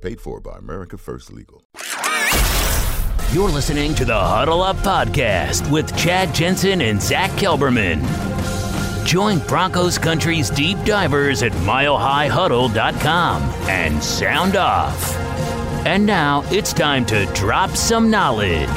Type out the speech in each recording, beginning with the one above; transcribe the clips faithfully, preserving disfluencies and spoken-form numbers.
Paid for by America First Legal. You're listening to the Huddle Up Podcast with Chad Jensen and Zach Kelberman. Join Broncos Country's deep divers at mile high huddle dot com and sound off. And now it's time to drop some knowledge.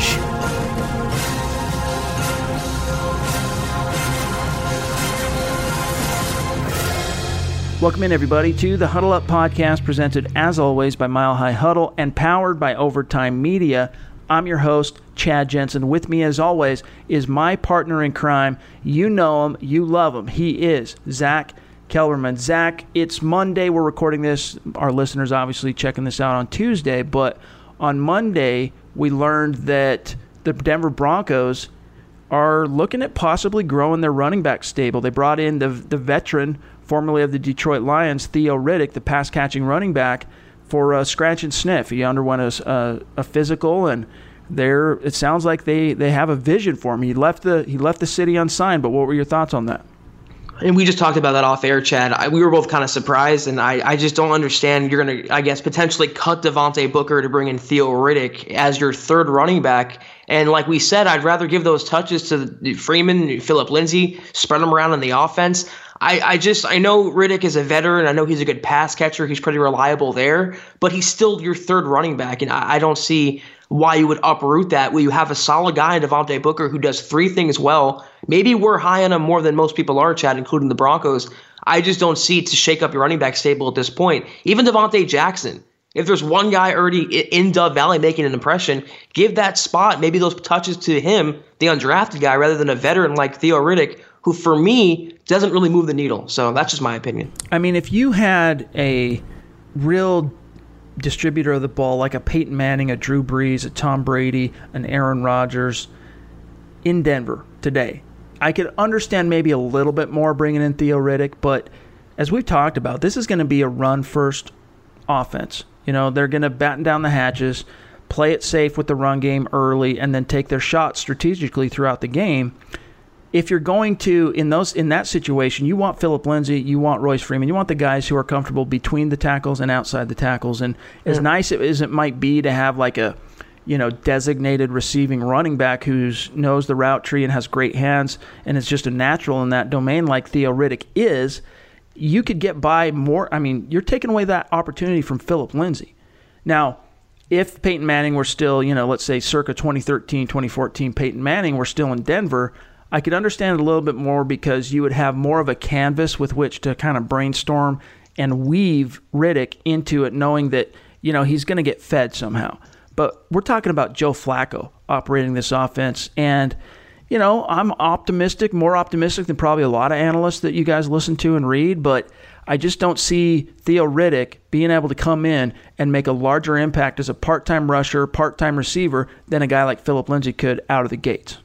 Welcome in, everybody, to the Huddle Up Podcast, presented, as always, by Mile High Huddle and powered by Overtime Media. I'm your host, Chad Jensen. With me, as always, is my partner in crime. You know him. You love him. He is Zach Kelberman. Zach, it's Monday. We're recording this. Our listeners, obviously, checking this out on Tuesday. But on Monday, we learned that the Denver Broncos are looking at possibly growing their running back stable. They brought in the the veteran, formerly of the Detroit Lions, Theo Riddick, the pass-catching running back, for a scratch and sniff. He underwent a, a, a physical, and there it sounds like they, they have a vision for him. He left the he left the city unsigned. But what were your thoughts on that? And we just talked about that off air, Chad. I, we were both kind of surprised, and I, I just don't understand. You're going to, I guess, potentially cut Devontae Booker to bring in Theo Riddick as your third running back. And like we said, I'd rather give those touches to Freeman, Philip Lindsay, spread them around in the offense. I, I just, I know Riddick is a veteran. I know he's a good pass catcher. He's pretty reliable there, but he's still your third running back. And I, I don't see why you would uproot that when you have a solid guy in Devontae Booker who does three things well. Maybe we're high on him more than most people are, Chad, including the Broncos. I just don't see to shake up your running back stable at this point. Even Devontae Jackson. If there's one guy already in Dove Valley making an impression, give that spot, maybe those touches to him, the undrafted guy, rather than a veteran like Theo Riddick, who for me doesn't really move the needle. So that's just my opinion. I mean, if you had a real distributor of the ball, like a Peyton Manning, a Drew Brees, a Tom Brady, an Aaron Rodgers in Denver today, I could understand maybe a little bit more bringing in Theo Riddick. But as we've talked about, this is going to be a run-first offense. You know, they're going to batten down the hatches, play it safe with the run game early, and then take their shots strategically throughout the game. If you're going to, in those in that situation, you want Philip Lindsay, you want Royce Freeman, you want the guys who are comfortable between the tackles and outside the tackles. And as yeah. nice as it might be to have like a, you know, designated receiving running back who knows the route tree and has great hands and is just a natural in that domain like Theo Riddick is, you could get by more. I mean, you're taking away that opportunity from Philip Lindsay. Now, if Peyton Manning were still, you know, let's say circa twenty thirteen, twenty fourteen, Peyton Manning were still in Denver, I could understand it a little bit more because you would have more of a canvas with which to kind of brainstorm and weave Riddick into it, knowing that, you know, he's going to get fed somehow. But we're talking about Joe Flacco operating this offense. And, you know, I'm optimistic, more optimistic than probably a lot of analysts that you guys listen to and read. But I just don't see Theo Riddick being able to come in and make a larger impact as a part-time rusher, part-time receiver than a guy like Philip Lindsay could out of the gates.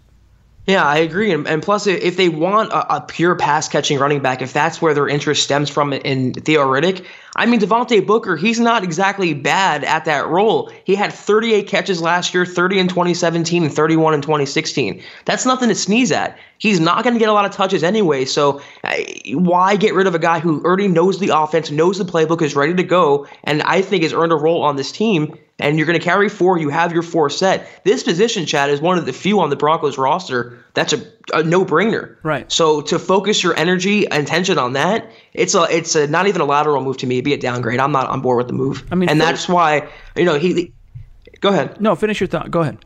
Yeah, I agree. And, and plus, if they want a, a pure pass-catching running back, if that's where their interest stems from in Theo Riddick, I mean, Devontae Booker, he's not exactly bad at that role. He had thirty-eight catches last year, thirty in twenty seventeen, and thirty-one in twenty sixteen. That's nothing to sneeze at. He's not going to get a lot of touches anyway, so why get rid of a guy who already knows the offense, knows the playbook, is ready to go, and I think has earned a role on this team? And you're going to carry four. You have your four set. This position, Chad, is one of the few on the Broncos roster that's a, a no-brainer. Right. So to focus your energy and attention on that, it's a it's a, not even a lateral move to me. It'd be a downgrade. I'm not on board with the move. I mean, and finish. That's why, you know, he, he. Go ahead. No, finish your thought. Go ahead.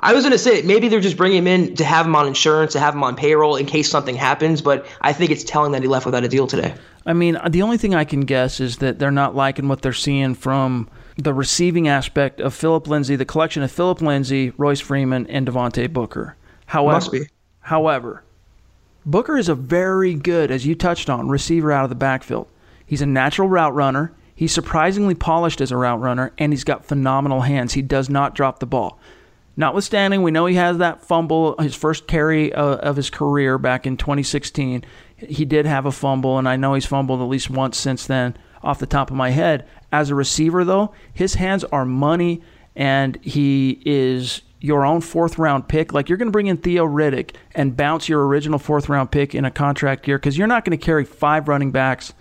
I was going to say maybe they're just bringing him in to have him on insurance, to have him on payroll in case something happens, but I think it's telling that he left without a deal today. I mean, the only thing I can guess is that they're not liking what they're seeing from the receiving aspect of Philip Lindsay, the collection of Philip Lindsay, Royce Freeman, and Devontae Booker. However, Must be. however, Booker is a very good, as you touched on, receiver out of the backfield. He's a natural route runner. He's surprisingly polished as a route runner, and he's got phenomenal hands. He does not drop the ball. Notwithstanding, we know he has that fumble, his first carry uh, of his career back in twenty sixteen. He did have a fumble, and I know he's fumbled at least once since then off the top of my head. As a receiver, though, his hands are money, and he is your own fourth-round pick. Like, you're going to bring in Theo Riddick and bounce your original fourth-round pick in a contract year because you're not going to carry five running backs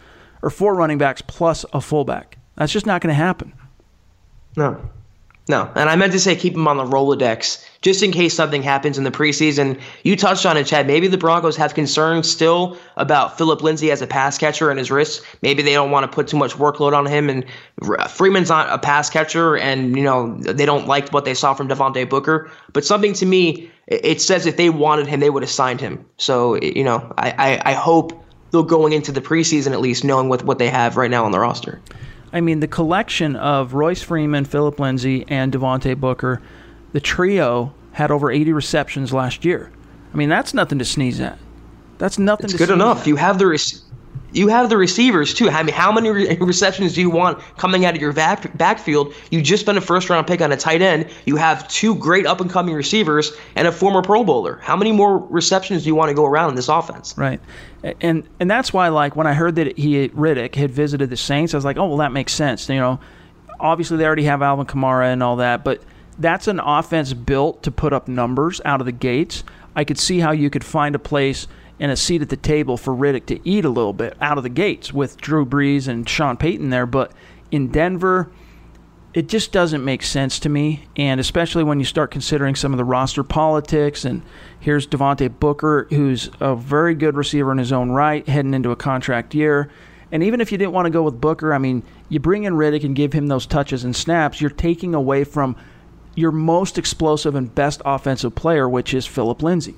or four running backs plus a fullback. That's just not going to happen. No. No, and I meant to say keep him on the Rolodex just in case something happens in the preseason. You touched on it, Chad. Maybe the Broncos have concerns still about Philip Lindsay as a pass catcher and his risks. Maybe they don't want to put too much workload on him, and Freeman's not a pass catcher, and you know they don't like what they saw from Devontae Booker. But something to me, it says if they wanted him, they would have signed him. So you know, I, I, I hope they're going into the preseason at least knowing what, what they have right now on the roster. I mean, the collection of Royce Freeman, Philip Lindsay, and Devontae Booker, the trio had over eighty receptions last year. I mean, that's nothing to sneeze at. That's nothing it's to sneeze at. It's good enough. You have the re- you have the receivers, too. I mean, how many re- receptions do you want coming out of your back- backfield? You just spent a first-round pick on a tight end. You have two great up-and-coming receivers and a former Pro Bowler. How many more receptions do you want to go around in this offense? Right. And and that's why, like, when I heard that he Riddick had visited the Saints, I was like, oh, well, that makes sense. You know, obviously they already have Alvin Kamara and all that, but that's an offense built to put up numbers out of the gates. I could see how you could find a place and a seat at the table for Riddick to eat a little bit out of the gates with Drew Brees and Sean Payton there. But in Denver, it just doesn't make sense to me, and especially when you start considering some of the roster politics, and here's Devontae Booker, who's a very good receiver in his own right, heading into a contract year. And even if you didn't want to go with Booker, I mean, you bring in Riddick and give him those touches and snaps, you're taking away from your most explosive and best offensive player, which is Philip Lindsay.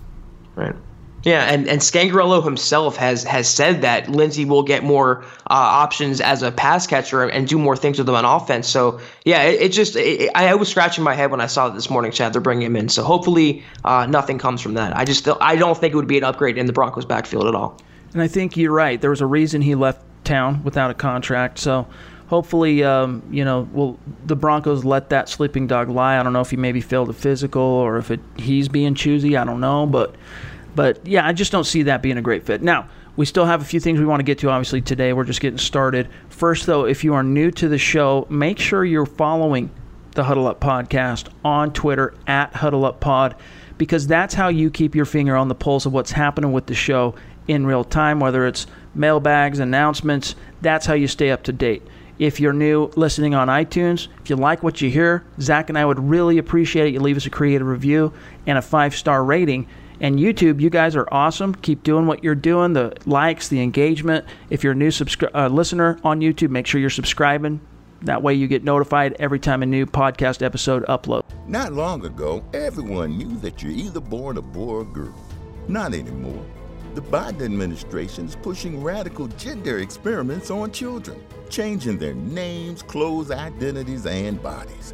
Right. Yeah, and, and Scangarello himself has has said that Lindsay will get more uh, options as a pass catcher and do more things with him on offense. So, yeah, it, it just it, – I was scratching my head when I saw it this morning, Chad. They're bringing him in. So, hopefully, uh, nothing comes from that. I just – I don't think it would be an upgrade in the Broncos' backfield at all. And I think you're right. There was a reason he left town without a contract. So, hopefully, um, you know, will the Broncos let that sleeping dog lie. I don't know if he maybe failed a physical or if it, he's being choosy. I don't know, but – But, yeah, I just don't see that being a great fit. Now, we still have a few things we want to get to, obviously, today. We're just getting started. First, though, if you are new to the show, make sure you're following the Huddle Up Podcast on Twitter, at Huddle Up Pod, because that's how you keep your finger on the pulse of what's happening with the show in real time, whether it's mailbags, announcements. That's how you stay up to date. If you're new listening on iTunes, if you like what you hear, Zach and I would really appreciate it. You leave us a creative review and a five-star rating. And YouTube, you guys are awesome. Keep doing what you're doing, the likes, the engagement. If you're a new subscri- uh, listener on YouTube, make sure you're subscribing. That way you get notified every time a new podcast episode uploads. Not long ago, everyone knew that you're either born a boy or a girl. Not anymore. The Biden administration is pushing radical gender experiments on children, changing their names, clothes, identities, and bodies.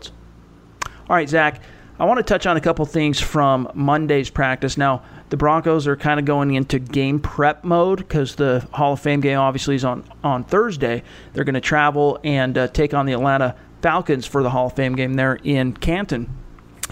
All right, Zach, I want to touch on a couple things from Monday's practice. Now, the Broncos are kind of going into game prep mode because the Hall of Fame game obviously is on, on Thursday. They're going to travel and uh, take on the Atlanta Falcons for the Hall of Fame game there in Canton.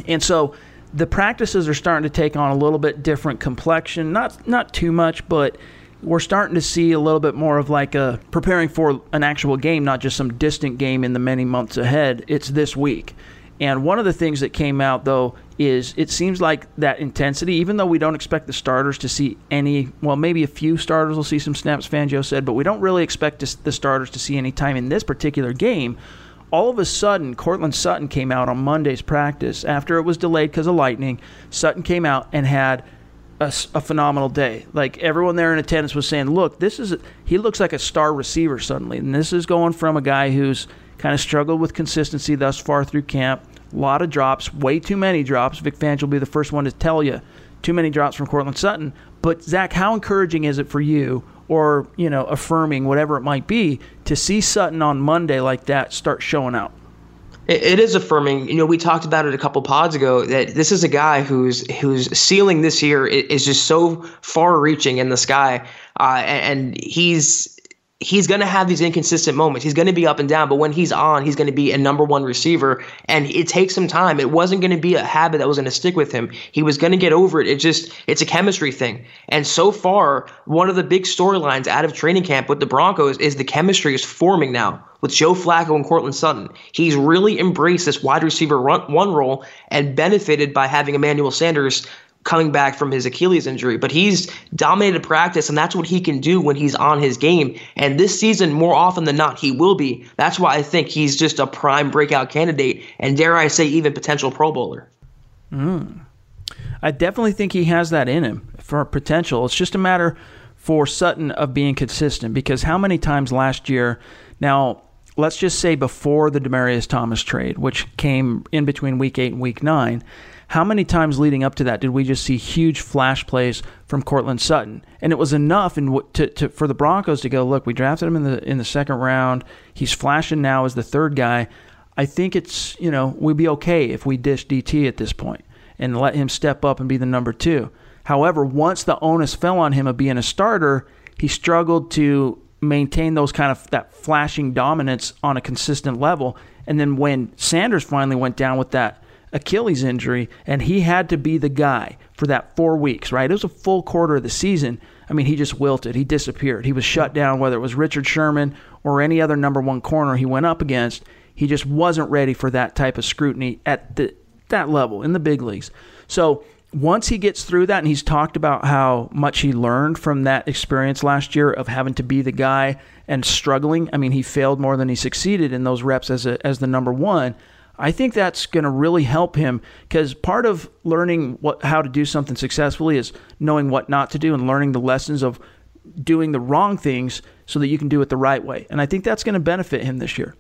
And so the practices are starting to take on a little bit different complexion, not not too much, but we're starting to see a little bit more of like a preparing for an actual game, not just some distant game in the many months ahead. It's this week. And one of the things that came out, though, is it seems like that intensity, even though we don't expect the starters to see any, well, maybe a few starters will see some snaps, Fangio said, but we don't really expect the starters to see any time in this particular game. All of a sudden, Courtland Sutton came out on Monday's practice. After it was delayed because of lightning, Sutton came out and had A, a phenomenal day. Like, everyone there in attendance was saying, look, this is a, he looks like a star receiver suddenly. And this is going from a guy who's kind of struggled with consistency thus far through camp. A lot of drops, way too many drops. Vic Fangio will be the first one to tell you, too many drops from Courtland Sutton. But, Zach, how encouraging is it for you, or, you know, affirming, whatever it might be, to see Sutton on Monday like that start showing out? It is affirming. You know, we talked about it a couple pods ago that this is a guy whose whose ceiling this year is just so far-reaching in the sky, uh, and he's he's going to have these inconsistent moments. He's going to be up and down, but when he's on, he's going to be a number one receiver, and it takes some time. It wasn't going to be a habit that was going to stick with him. He was going to get over it. It just it's a chemistry thing, and so far, one of the big storylines out of training camp with the Broncos is the chemistry is forming now. With Joe Flacco and Courtland Sutton, he's really embraced this wide receiver run, one role and benefited by having Emmanuel Sanders coming back from his Achilles injury. But he's dominated practice, and that's what he can do when he's on his game. And this season, more often than not, he will be. That's why I think he's just a prime breakout candidate and, dare I say, even potential Pro Bowler. Mm. I definitely think he has that in him for potential. It's just a matter for Sutton of being consistent, because how many times last year – now, let's just say before the Demaryius Thomas trade, which came in between week eight and week nine, how many times leading up to that did we just see huge flash plays from Courtland Sutton? And it was enough in, to, to, for the Broncos to go, look, we drafted him in the in the second round. He's flashing now as the third guy. I think it's, you know, we'd be okay if we dish D T at this point and let him step up and be the number two. However, once the onus fell on him of being a starter, he struggled to maintain those kind of that flashing dominance on a consistent level. And then when Sanders finally went down with that Achilles injury and he had to be the guy for that four weeks, right? It was a full quarter of the season. I mean, he just wilted. He disappeared. He was shut down, whether it was Richard Sherman or any other number one corner he went up against. He just wasn't ready for that type of scrutiny at the, that level in the big leagues. So once he gets through that, and he's talked about how much he learned from that experience last year of having to be the guy and struggling. I mean, he failed more than he succeeded in those reps as a, as the number one. I think that's going to really help him, because part of learning what, how to do something successfully is knowing what not to do and learning the lessons of doing the wrong things so that you can do it the right way. And I think that's going to benefit him this year.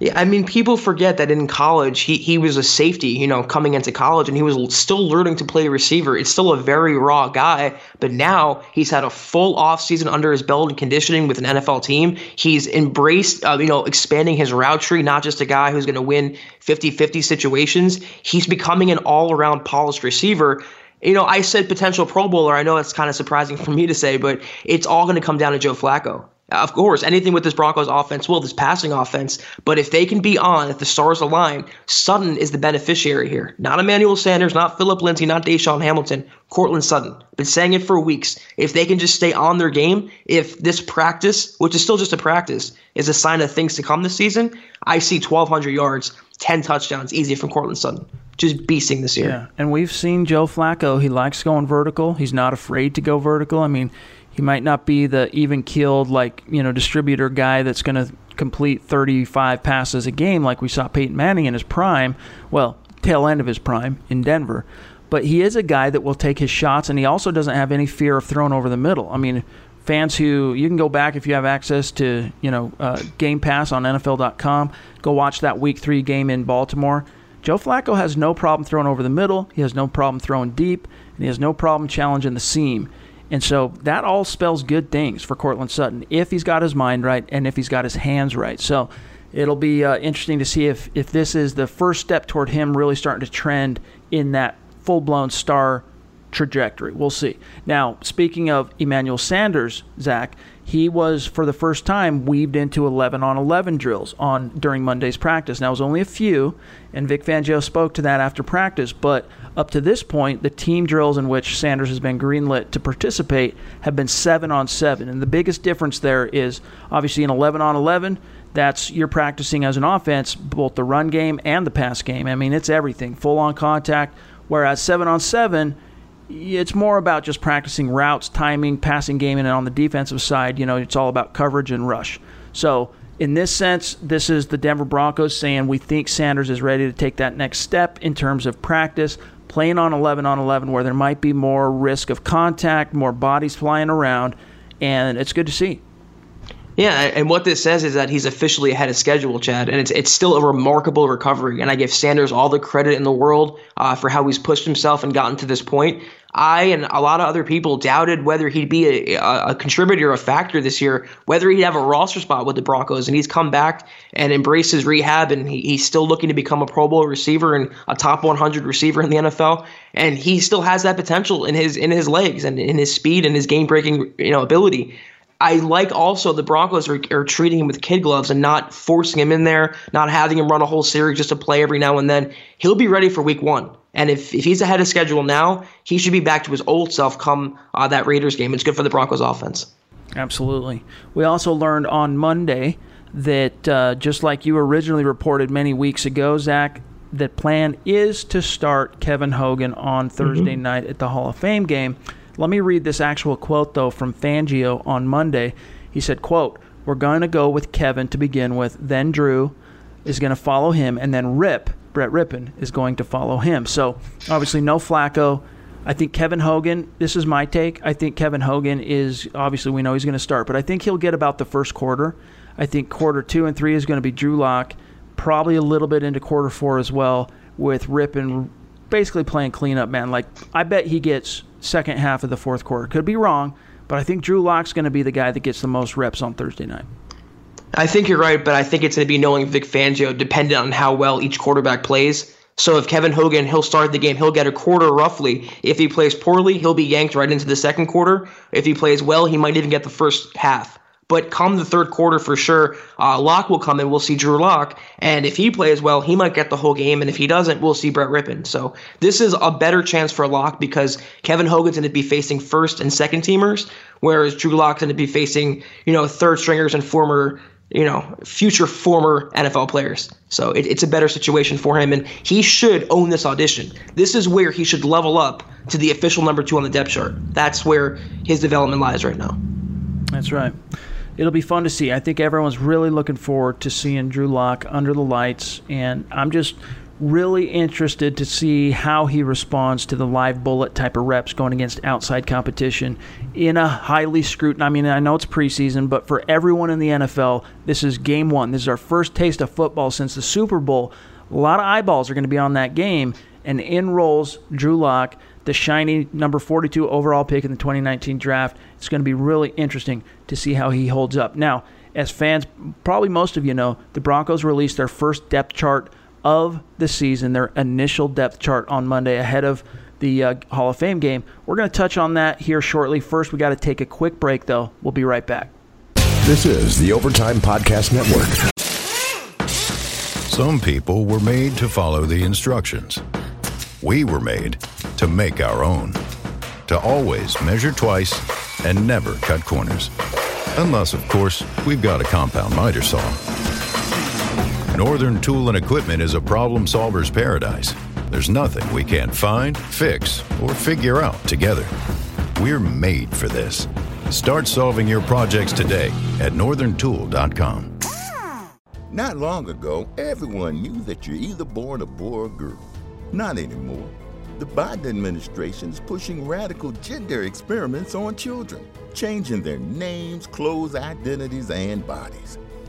Yeah, I mean, people forget that in college, he, he was a safety, you know, coming into college, and he was still learning to play receiver. It's still a very raw guy, but now he's had a full offseason under his belt and conditioning with an N F L team. He's embraced, uh, you know, expanding his route tree, not just a guy who's going to win fifty-fifty situations. He's becoming an all-around polished receiver. You know, I said potential Pro Bowler. I know that's kind of surprising for me to say, but it's all going to come down to Joe Flacco. Of course, anything with this Broncos offense will, this passing offense. But if they can be on, if the stars align, Sutton is the beneficiary here. Not Emmanuel Sanders, not Philip Lindsay, not DaeSean Hamilton, Courtland Sutton. Been saying it for weeks. If they can just stay on their game, if this practice, which is still just a practice, is a sign of things to come this season, I see twelve hundred yards, ten touchdowns easy from Courtland Sutton. Just beasting this year. Yeah, and we've seen Joe Flacco. He likes going vertical. He's not afraid to go vertical. I mean, he might not be the even-keeled, like, you know, distributor guy that's going to complete thirty-five passes a game like we saw Peyton Manning in his prime, well, tail end of his prime in Denver. But he is a guy that will take his shots, and he also doesn't have any fear of throwing over the middle. I mean, fans who – you can go back if you have access to, you know, uh, Game Pass on N F L dot com. Go watch that Week three game in Baltimore. Joe Flacco has no problem throwing over the middle. He has no problem throwing deep, and he has no problem challenging the seam. And so that all spells good things for Courtland Sutton if he's got his mind right and if he's got his hands right. So it'll be uh, interesting to see if, if this is the first step toward him really starting to trend in that full-blown star trajectory. We'll see. Now, speaking of Emmanuel Sanders, Zach, he was, for the first time, weaved into eleven-on eleven drills on during Monday's practice. Now, it was only a few, and Vic Fangio spoke to that after practice, but up to this point, the team drills in which Sanders has been greenlit to participate have been seven on seven. And the biggest difference there is, obviously, in eleven on eleven, that's you're practicing as an offense, both the run game and the pass game. I mean, it's everything, full-on contact, whereas seven on seven, it's more about just practicing routes, timing, passing game, and on the defensive side, you know, it's all about coverage and rush. So in this sense, this is the Denver Broncos saying we think Sanders is ready to take that next step in terms of practice, playing on eleven on eleven where there might be more risk of contact, more bodies flying around, and it's good to see. Yeah, and what this says is that he's officially ahead of schedule, Chad, and it's it's still a remarkable recovery, and I give Sanders all the credit in the world uh, for how he's pushed himself and gotten to this point. I and a lot of other people doubted whether he'd be a, a contributor, a factor this year, whether he'd have a roster spot with the Broncos, and he's come back and embraced his rehab, and he, he's still looking to become a Pro Bowl receiver and a top one hundred receiver in the N F L, and he still has that potential in his in his legs and in his speed and his game-breaking, you know, ability. I like also the Broncos are, are treating him with kid gloves and not forcing him in there, not having him run a whole series just to play every now and then. He'll be ready for week one. And if, if he's ahead of schedule now, he should be back to his old self come uh, that Raiders game. It's good for the Broncos offense. Absolutely. We also learned on Monday that uh, just like you originally reported many weeks ago, Zach, the plan is to start Kevin Hogan on Thursday mm-hmm. night at the Hall of Fame game. Let me read this actual quote, though, from Fangio on Monday. He said, quote, "We're going to go with Kevin to begin with, then Drew is going to follow him, and then Rip, Brett Rypien, is going to follow him." So, obviously, no Flacco. I think Kevin Hogan, this is my take, I think Kevin Hogan is, obviously, we know he's going to start, but I think he'll get about the first quarter. I think quarter two and three is going to be Drew Lock, probably a little bit into quarter four as well, with Rypien basically playing cleanup, man. Like, I bet he gets second half of the fourth quarter. Could be wrong, but I think Drew Lock's going to be the guy that gets the most reps on Thursday night. I think you're right, but I think it's going to be knowing Vic Fangio dependent on how well each quarterback plays. So if Kevin Hogan, he'll start the game, he'll get a quarter roughly. If he plays poorly, he'll be yanked right into the second quarter. If he plays well, he might even get the first half. But come the third quarter for sure, uh, Lock will come in. We'll see Drew Lock. And if he plays well, he might get the whole game. And if he doesn't, we'll see Brett Rypien. So this is a better chance for Lock because Kevin Hogan's going to be facing first and second teamers, whereas Drew Lock's going to be facing, you know, third stringers and former, you know, future former N F L players. So it, it's a better situation for him. And he should own this audition. This is where he should level up to the official number two on the depth chart. That's where his development lies right now. That's right. It'll be fun to see. I think everyone's really looking forward to seeing Drew Lock under the lights, and I'm just really interested to see how he responds to the live bullet type of reps going against outside competition in a highly scrutinized. I mean, I know it's preseason, but for everyone in the N F L, this is game one. This is our first taste of football since the Super Bowl. A lot of eyeballs are going to be on that game, and in rolls Drew Lock, the shiny number forty-two overall pick in the twenty nineteen draft. It's going to be really interesting to see how he holds up. Now, as fans, probably most of you know, the Broncos released their first depth chart of the season, their initial depth chart on Monday ahead of the uh, Hall of Fame game. We're going to touch on that here shortly. First, we got to take a quick break, though. We'll be right back. This is the Overtime Podcast Network. Some people were made to follow the instructions. We were made to make our own, to always measure twice and never cut corners. Unless, of course, we've got a compound miter saw. Northern Tool and Equipment is a problem solver's paradise. There's nothing we can't find, fix, or figure out together. We're made for this. Start solving your projects today at northern tool dot com. Not long ago, everyone knew that you're either born a boy or a girl. Not anymore. The Biden administration is pushing radical gender experiments on children, changing their names, clothes, identities, and bodies.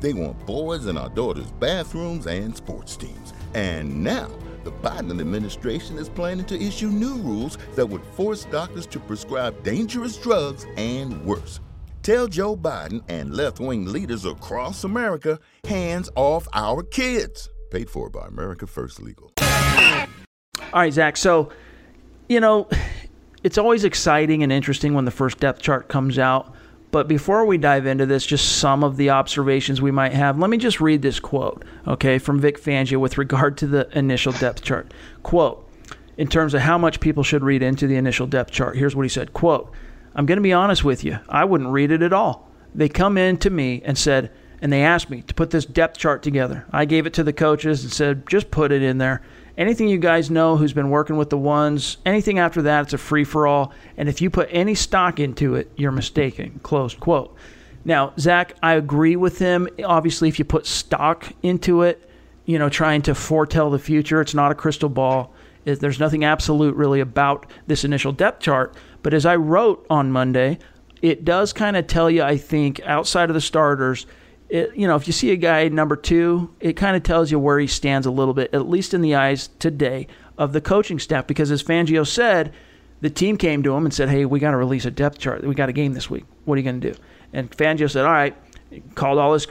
They want boys in our daughters' bathrooms and sports teams. And now, the Biden administration is planning to issue new rules that would force doctors to prescribe dangerous drugs and worse. Tell Joe Biden and left-wing leaders across America, hands off our kids. Paid for by America First Legal. All right, Zach, so, you know, it's always exciting and interesting when the first depth chart comes out. But before we dive into this, just some of the observations we might have. Let me just read this quote, okay, from Vic Fangio with regard to the initial depth chart. Quote, in terms of how much people should read into the initial depth chart, here's what he said. Quote, I'm going to be honest with you. I wouldn't read it at all. They come in to me and said, and they asked me to put this depth chart together. I gave it to the coaches and said, just put it in there. Anything you guys know who's been working with the ones, anything after that, it's a free-for-all. And if you put any stock into it, you're mistaken, close quote. Now, Zach, I agree with him. Obviously, if you put stock into it, you know, trying to foretell the future, it's not a crystal ball. There's nothing absolute really about this initial depth chart. But as I wrote on Monday, it does kind of tell you, I think, outside of the starters, It, you know, if you see a guy number two, it kind of tells you where he stands a little bit, at least in the eyes today of the coaching staff. Because as Fangio said, the team came to him and said, hey, we got to release a depth chart. We got a game this week. What are you going to do? And Fangio said, all right, called all his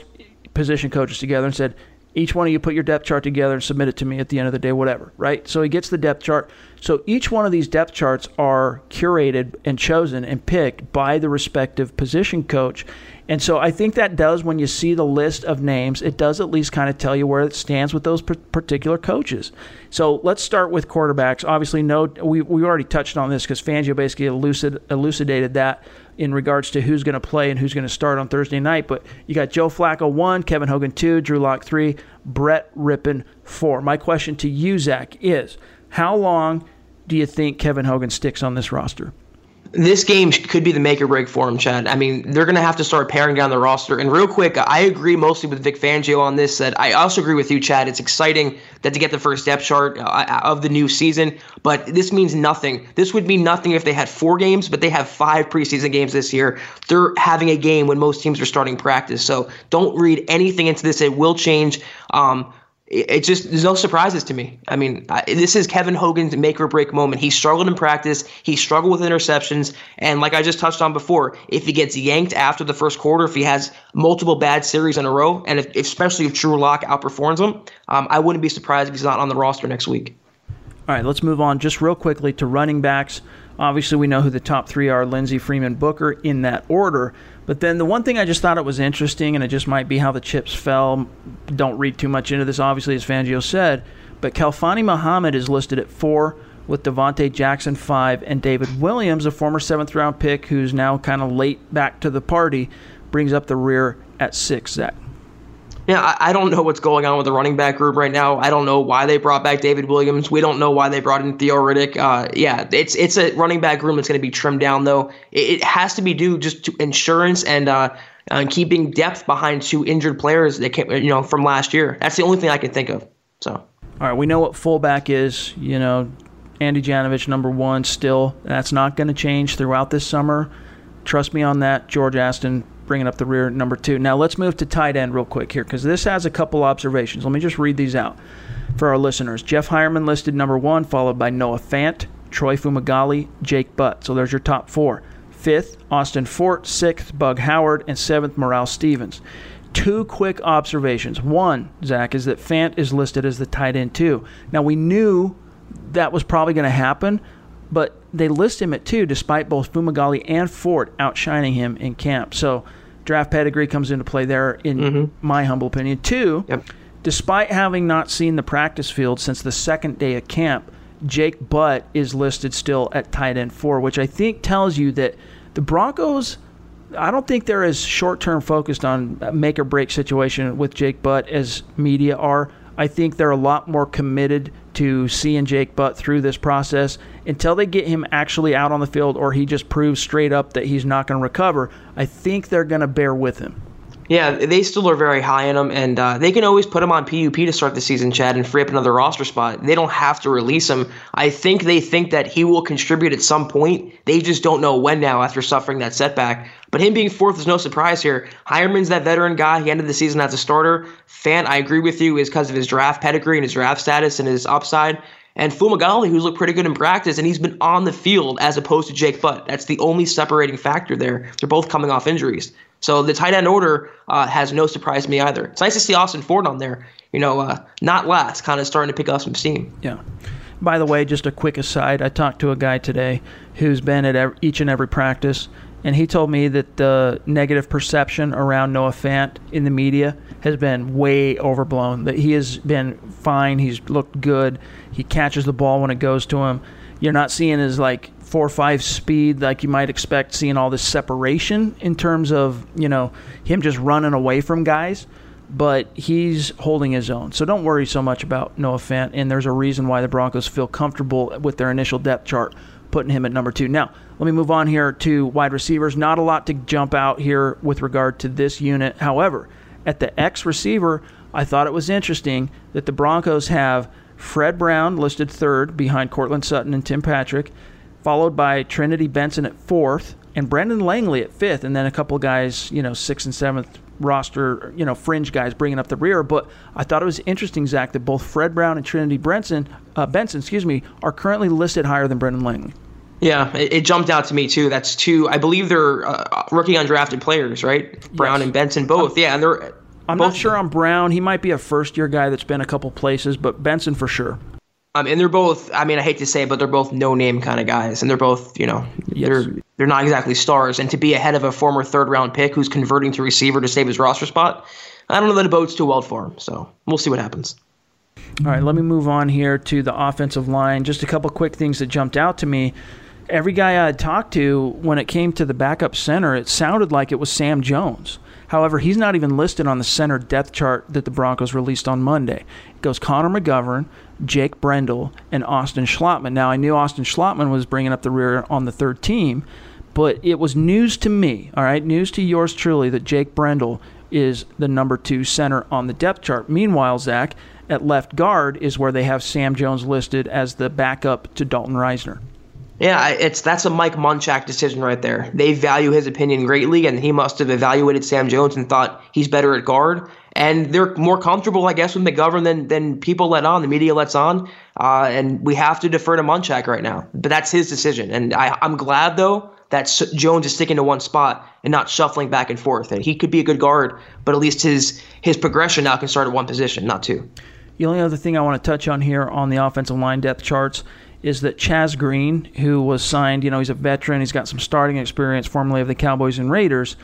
position coaches together and said, each one of you put your depth chart together and submit it to me at the end of the day, whatever, right? So he gets the depth chart. So each one of these depth charts are curated and chosen and picked by the respective position coach. And so I think that does, when you see the list of names, it does at least kind of tell you where it stands with those particular coaches. So let's start with quarterbacks. Obviously, no, we we already touched on this because Fangio basically elucid, elucidated that in regards to who's going to play and who's going to start on Thursday night. But you got Joe Flacco one, Kevin Hogan two, Drew Lock three, Brett Rypien four. My question to you, Zach, is how long do you think Kevin Hogan sticks on this roster? This game could be the make or break for him, Chad. I mean, they're going to have to start paring down the roster. And real quick, I agree mostly with Vic Fangio on this. That I also agree with you, Chad. It's exciting that to get the first depth chart of the new season, but this means nothing. This would mean nothing if they had four games, but they have five preseason games this year. They're having a game when most teams are starting practice. So don't read anything into this. It will change. Um, It just, there's no surprises to me. I mean, I, this is Kevin Hogan's make or break moment. He struggled in practice. He struggled with interceptions. And like I just touched on before, if he gets yanked after the first quarter, if he has multiple bad series in a row, and if, especially if Drew Lock outperforms him, um, I wouldn't be surprised if he's not on the roster next week. All right, let's move on just real quickly to running backs. Obviously, we know who the top three are, Lindsay, Freeman, Booker, in that order. But then the one thing I just thought it was interesting, and it just might be how the chips fell, don't read too much into this, obviously, as Fangio said, but Kalfani Muhammad is listed at four, with Devontae Jackson, five, and David Williams, a former seventh-round pick who's now kind of late back to the party, brings up the rear at six, Zach. Yeah, I don't know what's going on with the running back group right now. I don't know why they brought back David Williams. We don't know why they brought in Theo Riddick. Uh, yeah, it's it's a running back room that's going to be trimmed down, though. It, it has to be due just to insurance and uh, and keeping depth behind two injured players that came, you know, from last year. That's the only thing I can think of. So, all right, we know what fullback is. You know, Andy Janovich, number one, still. That's not going to change throughout this summer. Trust me on that. George Aston bringing up the rear, number two. Now let's move to tight end real quick here because this has a couple observations. Let me just read these out for our listeners. Jeff Hireman listed number one, followed by Noah Fant, Troy Fumagalli, Jake Butt. So there's your top four. Fifth, Austin Fort. Sixth, Bug Howard. And seventh, Morrell Stevens. Two quick observations. One, Zach, is that Fant is listed as the tight end two. Now we knew that was probably going to happen, but they list him at two, despite both Fumagalli and Ford outshining him in camp. So draft pedigree comes into play there, in mm-hmm. my humble opinion. Two, yep. despite having not seen the practice field since the second day of camp, Jake Butt is listed still at tight end four, which I think tells you that the Broncos, I don't think they're as short-term focused on a make-or-break situation with Jake Butt as media are. I think they're a lot more committed to seeing Jake Butt through this process until they get him actually out on the field or he just proves straight up that he's not going to recover. I think they're going to bear with him. Yeah, they still are very high in him, and uh, they can always put him on P U P to start the season, Chad, and free up another roster spot. They don't have to release him. I think they think that he will contribute at some point. They just don't know when now after suffering that setback. But him being fourth is no surprise here. Hireman's that veteran guy. He ended the season as a starter. Fant, I agree with you, is because of his draft pedigree and his draft status and his upside. And Fumagalli, who's looked pretty good in practice, and he's been on the field as opposed to Jake Butt. That's the only separating factor there. They're both coming off injuries. So the tight end order uh, has no surprise to me either. It's nice to see Austin Ford on there, you know, uh, not last, kind of starting to pick up some steam. Yeah. By the way, just a quick aside, I talked to a guy today who's been at every, each and every practice, and he told me that the negative perception around Noah Fant in the media has been way overblown, that he has been fine, he's looked good, he catches the ball when it goes to him. You're not seeing his, like, four or five speed like you might expect, seeing all this separation in terms of, you know, him just running away from guys, but he's holding his own. So don't worry so much about Noah Fant, and there's a reason why the Broncos feel comfortable with their initial depth chart putting him at number two. Now, let me move on here to wide receivers. Not a lot to jump out here with regard to this unit. However, at the X receiver, I thought it was interesting that the Broncos have Fred Brown listed third behind Courtland Sutton and Tim Patrick, followed by Trinity Benson at fourth and Brendan Langley at fifth, and then a couple guys, you know, sixth and seventh roster, you know, fringe guys bringing up the rear. But I thought it was interesting, Zach, that both Fred Brown and Trinity Benson, uh, Benson, excuse me, are currently listed higher than Brendan Langley. Yeah, it, it jumped out to me too. That's two. I believe they're uh, rookie undrafted players, right? Brown yes. and Benson both. I'm, yeah, and they're. I'm both not sure on Brown. He might be a first year guy that's been a couple places, but Benson for sure. Um, and they're both, I mean, I hate to say it, but they're both no-name kind of guys. And they're both, you know, yes. they're they're not exactly stars. And to be ahead of a former third-round pick who's converting to receiver to save his roster spot, I don't know that it bodes too well for him. So we'll see what happens. All right, let me move on here to the offensive line. Just a couple quick things that jumped out to me. Every guy I talked to, when it came to the backup center, it sounded like it was Sam Jones. However, he's not even listed on the center depth chart that the Broncos released on Monday. It goes Connor McGovern, Jake Brendel, and Austin Schlottman. Now, I knew Austin Schlottman was bringing up the rear on the third team, but it was news to me, all right, news to yours truly, that Jake Brendel is the number two center on the depth chart. Meanwhile, Zach, at left guard is where they have Sam Jones listed as the backup to Dalton Reisner. Yeah, it's that's a Mike Munchak decision right there. They value his opinion greatly, and he must have evaluated Sam Jones and thought he's better at guard. And they're more comfortable, I guess, with McGovern than than people let on, the media lets on. Uh, and we have to defer to Munchak right now. But that's his decision. And I, I'm glad, though, that Jones is sticking to one spot and not shuffling back and forth. And he could be a good guard, but at least his his progression now can start at one position, not two. The only other thing I want to touch on here on the offensive line depth charts is that Chaz Green, who was signed, you know, he's a veteran, he's got some starting experience formerly of the Cowboys and Raiders.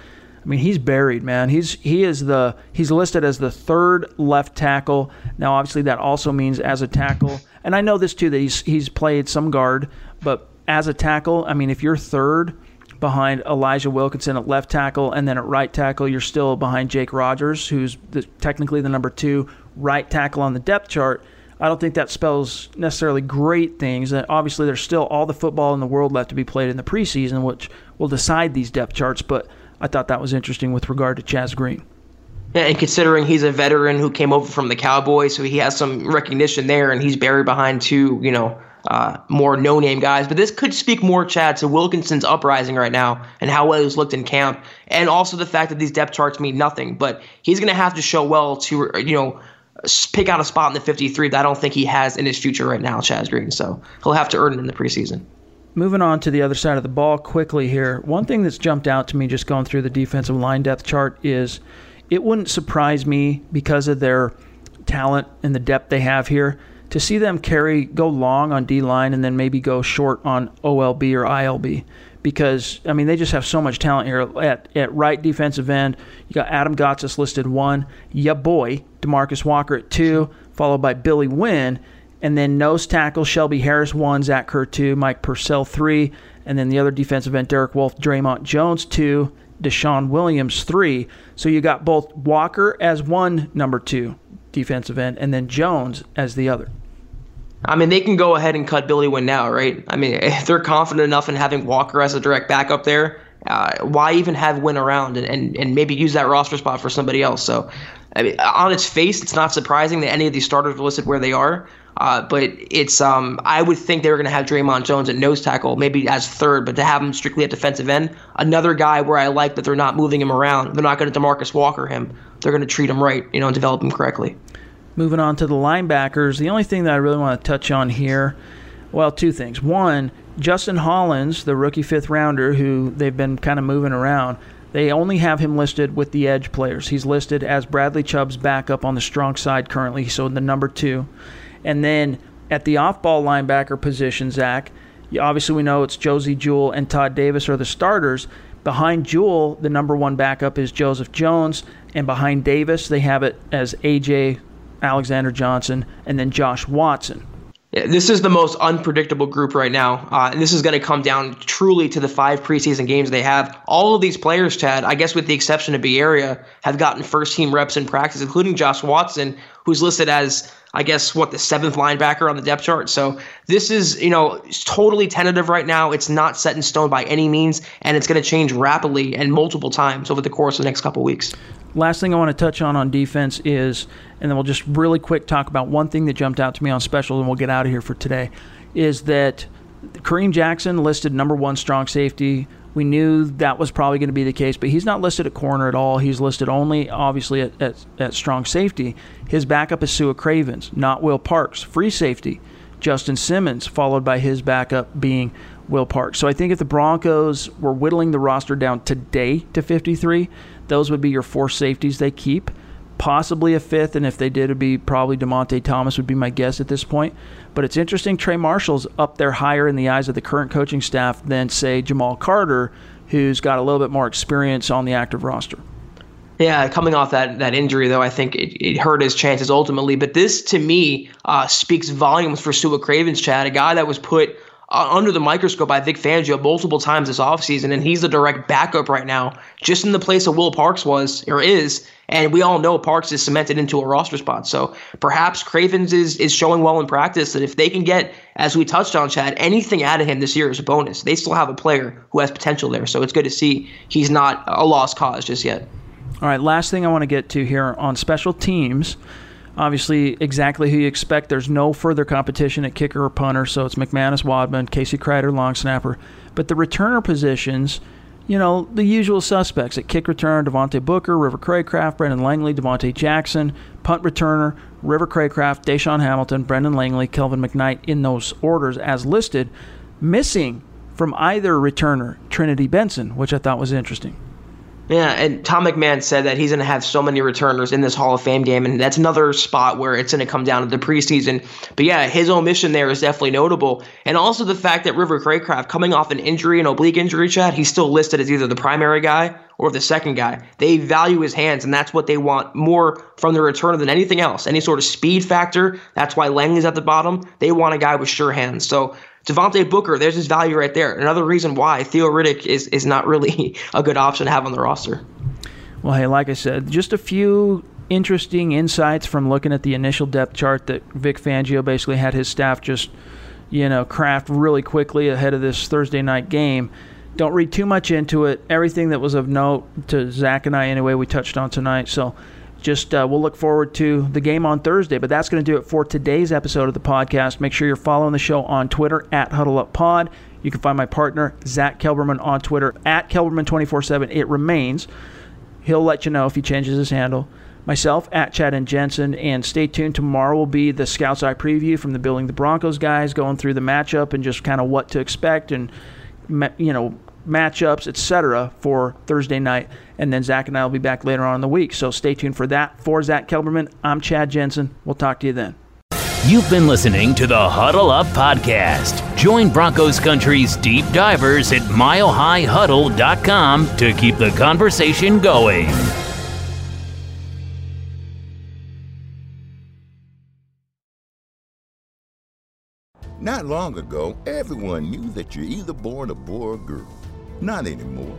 I mean, he's buried, man. He's he is the he's listed as the third left tackle. Now, obviously, that also means as a tackle. and I know this too, that he's he's played some guard, but as a tackle, I mean, if you're third behind Elijah Wilkinson at left tackle, and then at right tackle, you're still behind Jake Rogers, who's the, technically the number two right tackle on the depth chart. I don't think that spells necessarily great things. And obviously, there's still all the football in the world left to be played in the preseason, which will decide these depth charts, but I thought that was interesting with regard to Chaz Green. Yeah, and considering he's a veteran who came over from the Cowboys, so he has some recognition there, and he's buried behind two, you know, uh, more no-name guys. But this could speak more, Chad, to Wilkinson's uprising right now and how well he's looked in camp, and also the fact that these depth charts mean nothing. But he's going to have to show well to, you know, pick out a spot in the fifty-three that I don't think he has in his future right now, Chaz Green. So he'll have to earn it in the preseason. Moving on to the other side of the ball quickly here. One thing that's jumped out to me just going through the defensive line depth chart is it wouldn't surprise me, because of their talent and the depth they have here, to see them carry, go long on D-line and then maybe go short on O L B or I L B. Because, I mean, they just have so much talent here. At at right defensive end, you got Adam Gotsis listed one, ya boy, DeMarcus Walker at two, followed by Billy Wynn. And then nose tackle, Shelby Harris, one, Zach Kerr, two, Mike Purcell, three. And then the other defensive end, Derek Wolfe, Draymond Jones, two, DaeSean Williams, three. So you got both Walker as one number two defensive end, and then Jones as the other. I mean, they can go ahead and cut Billy Wynn now, right? I mean, if they're confident enough in having Walker as a direct backup there, uh, why even have Wynn around and, and, and maybe use that roster spot for somebody else? So, I mean, on its face, it's not surprising that any of these starters are listed where they are. Uh, but it's um, I would think they were going to have Draymond Jones at nose tackle, maybe as third, but to have him strictly at defensive end, another guy where I like that they're not moving him around. They're not going to DeMarcus Walker him. They're going to treat him right, you know, and develop him correctly. Moving on to the linebackers, the only thing that I really want to touch on here, well, two things. One, Justin Hollins, the rookie fifth rounder who they've been kind of moving around, they only have him listed with the edge players. He's listed as Bradley Chubb's backup on the strong side currently, so the number two. And then at the off-ball linebacker position, Zach, obviously we know it's Josie Jewell and Todd Davis are the starters. Behind Jewell, the number one backup is Joseph Jones, and behind Davis, they have it as A J Alexander-Johnson and then Josh Watson. Yeah, this is the most unpredictable group right now, uh, and this is going to come down truly to the five preseason games they have. All of these players, Chad, I guess with the exception of Bieria, have gotten first-team reps in practice, including Josh Watson, who's listed as, I guess, what, the seventh linebacker on the depth chart. So this is, you know, it's totally tentative right now. It's not set in stone by any means, and it's going to change rapidly and multiple times over the course of the next couple of weeks. Last thing I want to touch on on defense is, and then we'll just really quick talk about one thing that jumped out to me on special, and we'll get out of here for today, is that Kareem Jackson listed number one strong safety. We knew that was probably going to be the case, but he's not listed at corner at all. He's listed only, obviously, at, at, at strong safety. His backup is Sua Cravens, not Will Parks. Free safety, Justin Simmons, followed by his backup being Will Parks. So I think if the Broncos were whittling the roster down today to fifty-three, those would be your four safeties they keep, possibly a fifth, and if they did, it would be probably DeMonte Thomas would be my guess at this point. But it's interesting, Trey Marshall's up there higher in the eyes of the current coaching staff than, say, Jamal Carter, who's got a little bit more experience on the active roster. Yeah, coming off that, that injury, though, I think it, it hurt his chances ultimately. But this, to me, uh, speaks volumes for Sua Cravens, Chad, a guy that was put uh, under the microscope by Vic Fangio multiple times this offseason, and he's the direct backup right now, just in the place of Will Parks was or is. And we all know Parks is cemented into a roster spot. So perhaps Cravens is is showing well in practice that if they can get, as we touched on, Chad, anything out of him this year is a bonus. They still have a player who has potential there. So it's good to see he's not a lost cause just yet. All right, last thing I want to get to here on special teams. Obviously, exactly who you expect. There's no further competition at kicker or punter. So it's McManus, Wadman, Casey Kreider, long snapper. But the returner positions, you know, the usual suspects at kick return, Devontae Booker, River Craycraft, Brendan Langley, Devontae Jackson, punt returner, River Craycraft, DaeSean Hamilton, Brendan Langley, Kelvin McKnight in those orders as listed. Missing from either returner, Trinity Benson, which I thought was interesting. Yeah, and Tom McMahon said that he's going to have so many returners in this Hall of Fame game, and that's another spot where it's going to come down to the preseason. But yeah, his omission there is definitely notable. And also the fact that River Craycraft, coming off an injury, an oblique injury, Chad, he's still listed as either the primary guy or the second guy. They value his hands, and that's what they want more from the returner than anything else. Any sort of speed factor, that's why Langley's at the bottom. They want a guy with sure hands. So Devontae Booker, there's his value right there. Another reason why Theo Riddick is, is not really a good option to have on the roster. Well, hey, like I said, just a few interesting insights from looking at the initial depth chart that Vic Fangio basically had his staff just, you know, craft really quickly ahead of this Thursday night game. Don't read too much into it. Everything that was of note to Zach and I anyway, we touched on tonight. So just uh, we'll look forward to the game on Thursday. But that's going to do it for today's episode of the podcast. Make sure you're following the show on Twitter, at HuddleUpPod. You can find my partner, Zach Kelberman, on Twitter, at Kelberman two forty-seven. It remains. He'll let you know if he changes his handle. Myself, at Chad and Jensen. And stay tuned. Tomorrow will be the Scout's Eye preview from the Building the Broncos guys, going through the matchup and just kind of what to expect and, you know, matchups, et cetera, for Thursday night. And then Zach and I will be back later on in the week. So stay tuned for that. For Zach Kelberman, I'm Chad Jensen. We'll talk to you then. You've been listening to the Huddle Up Podcast. Join Broncos Country's deep divers at mile high huddle dot com to keep the conversation going. Not long ago, everyone knew that you're either born a boy or a girl. Not anymore.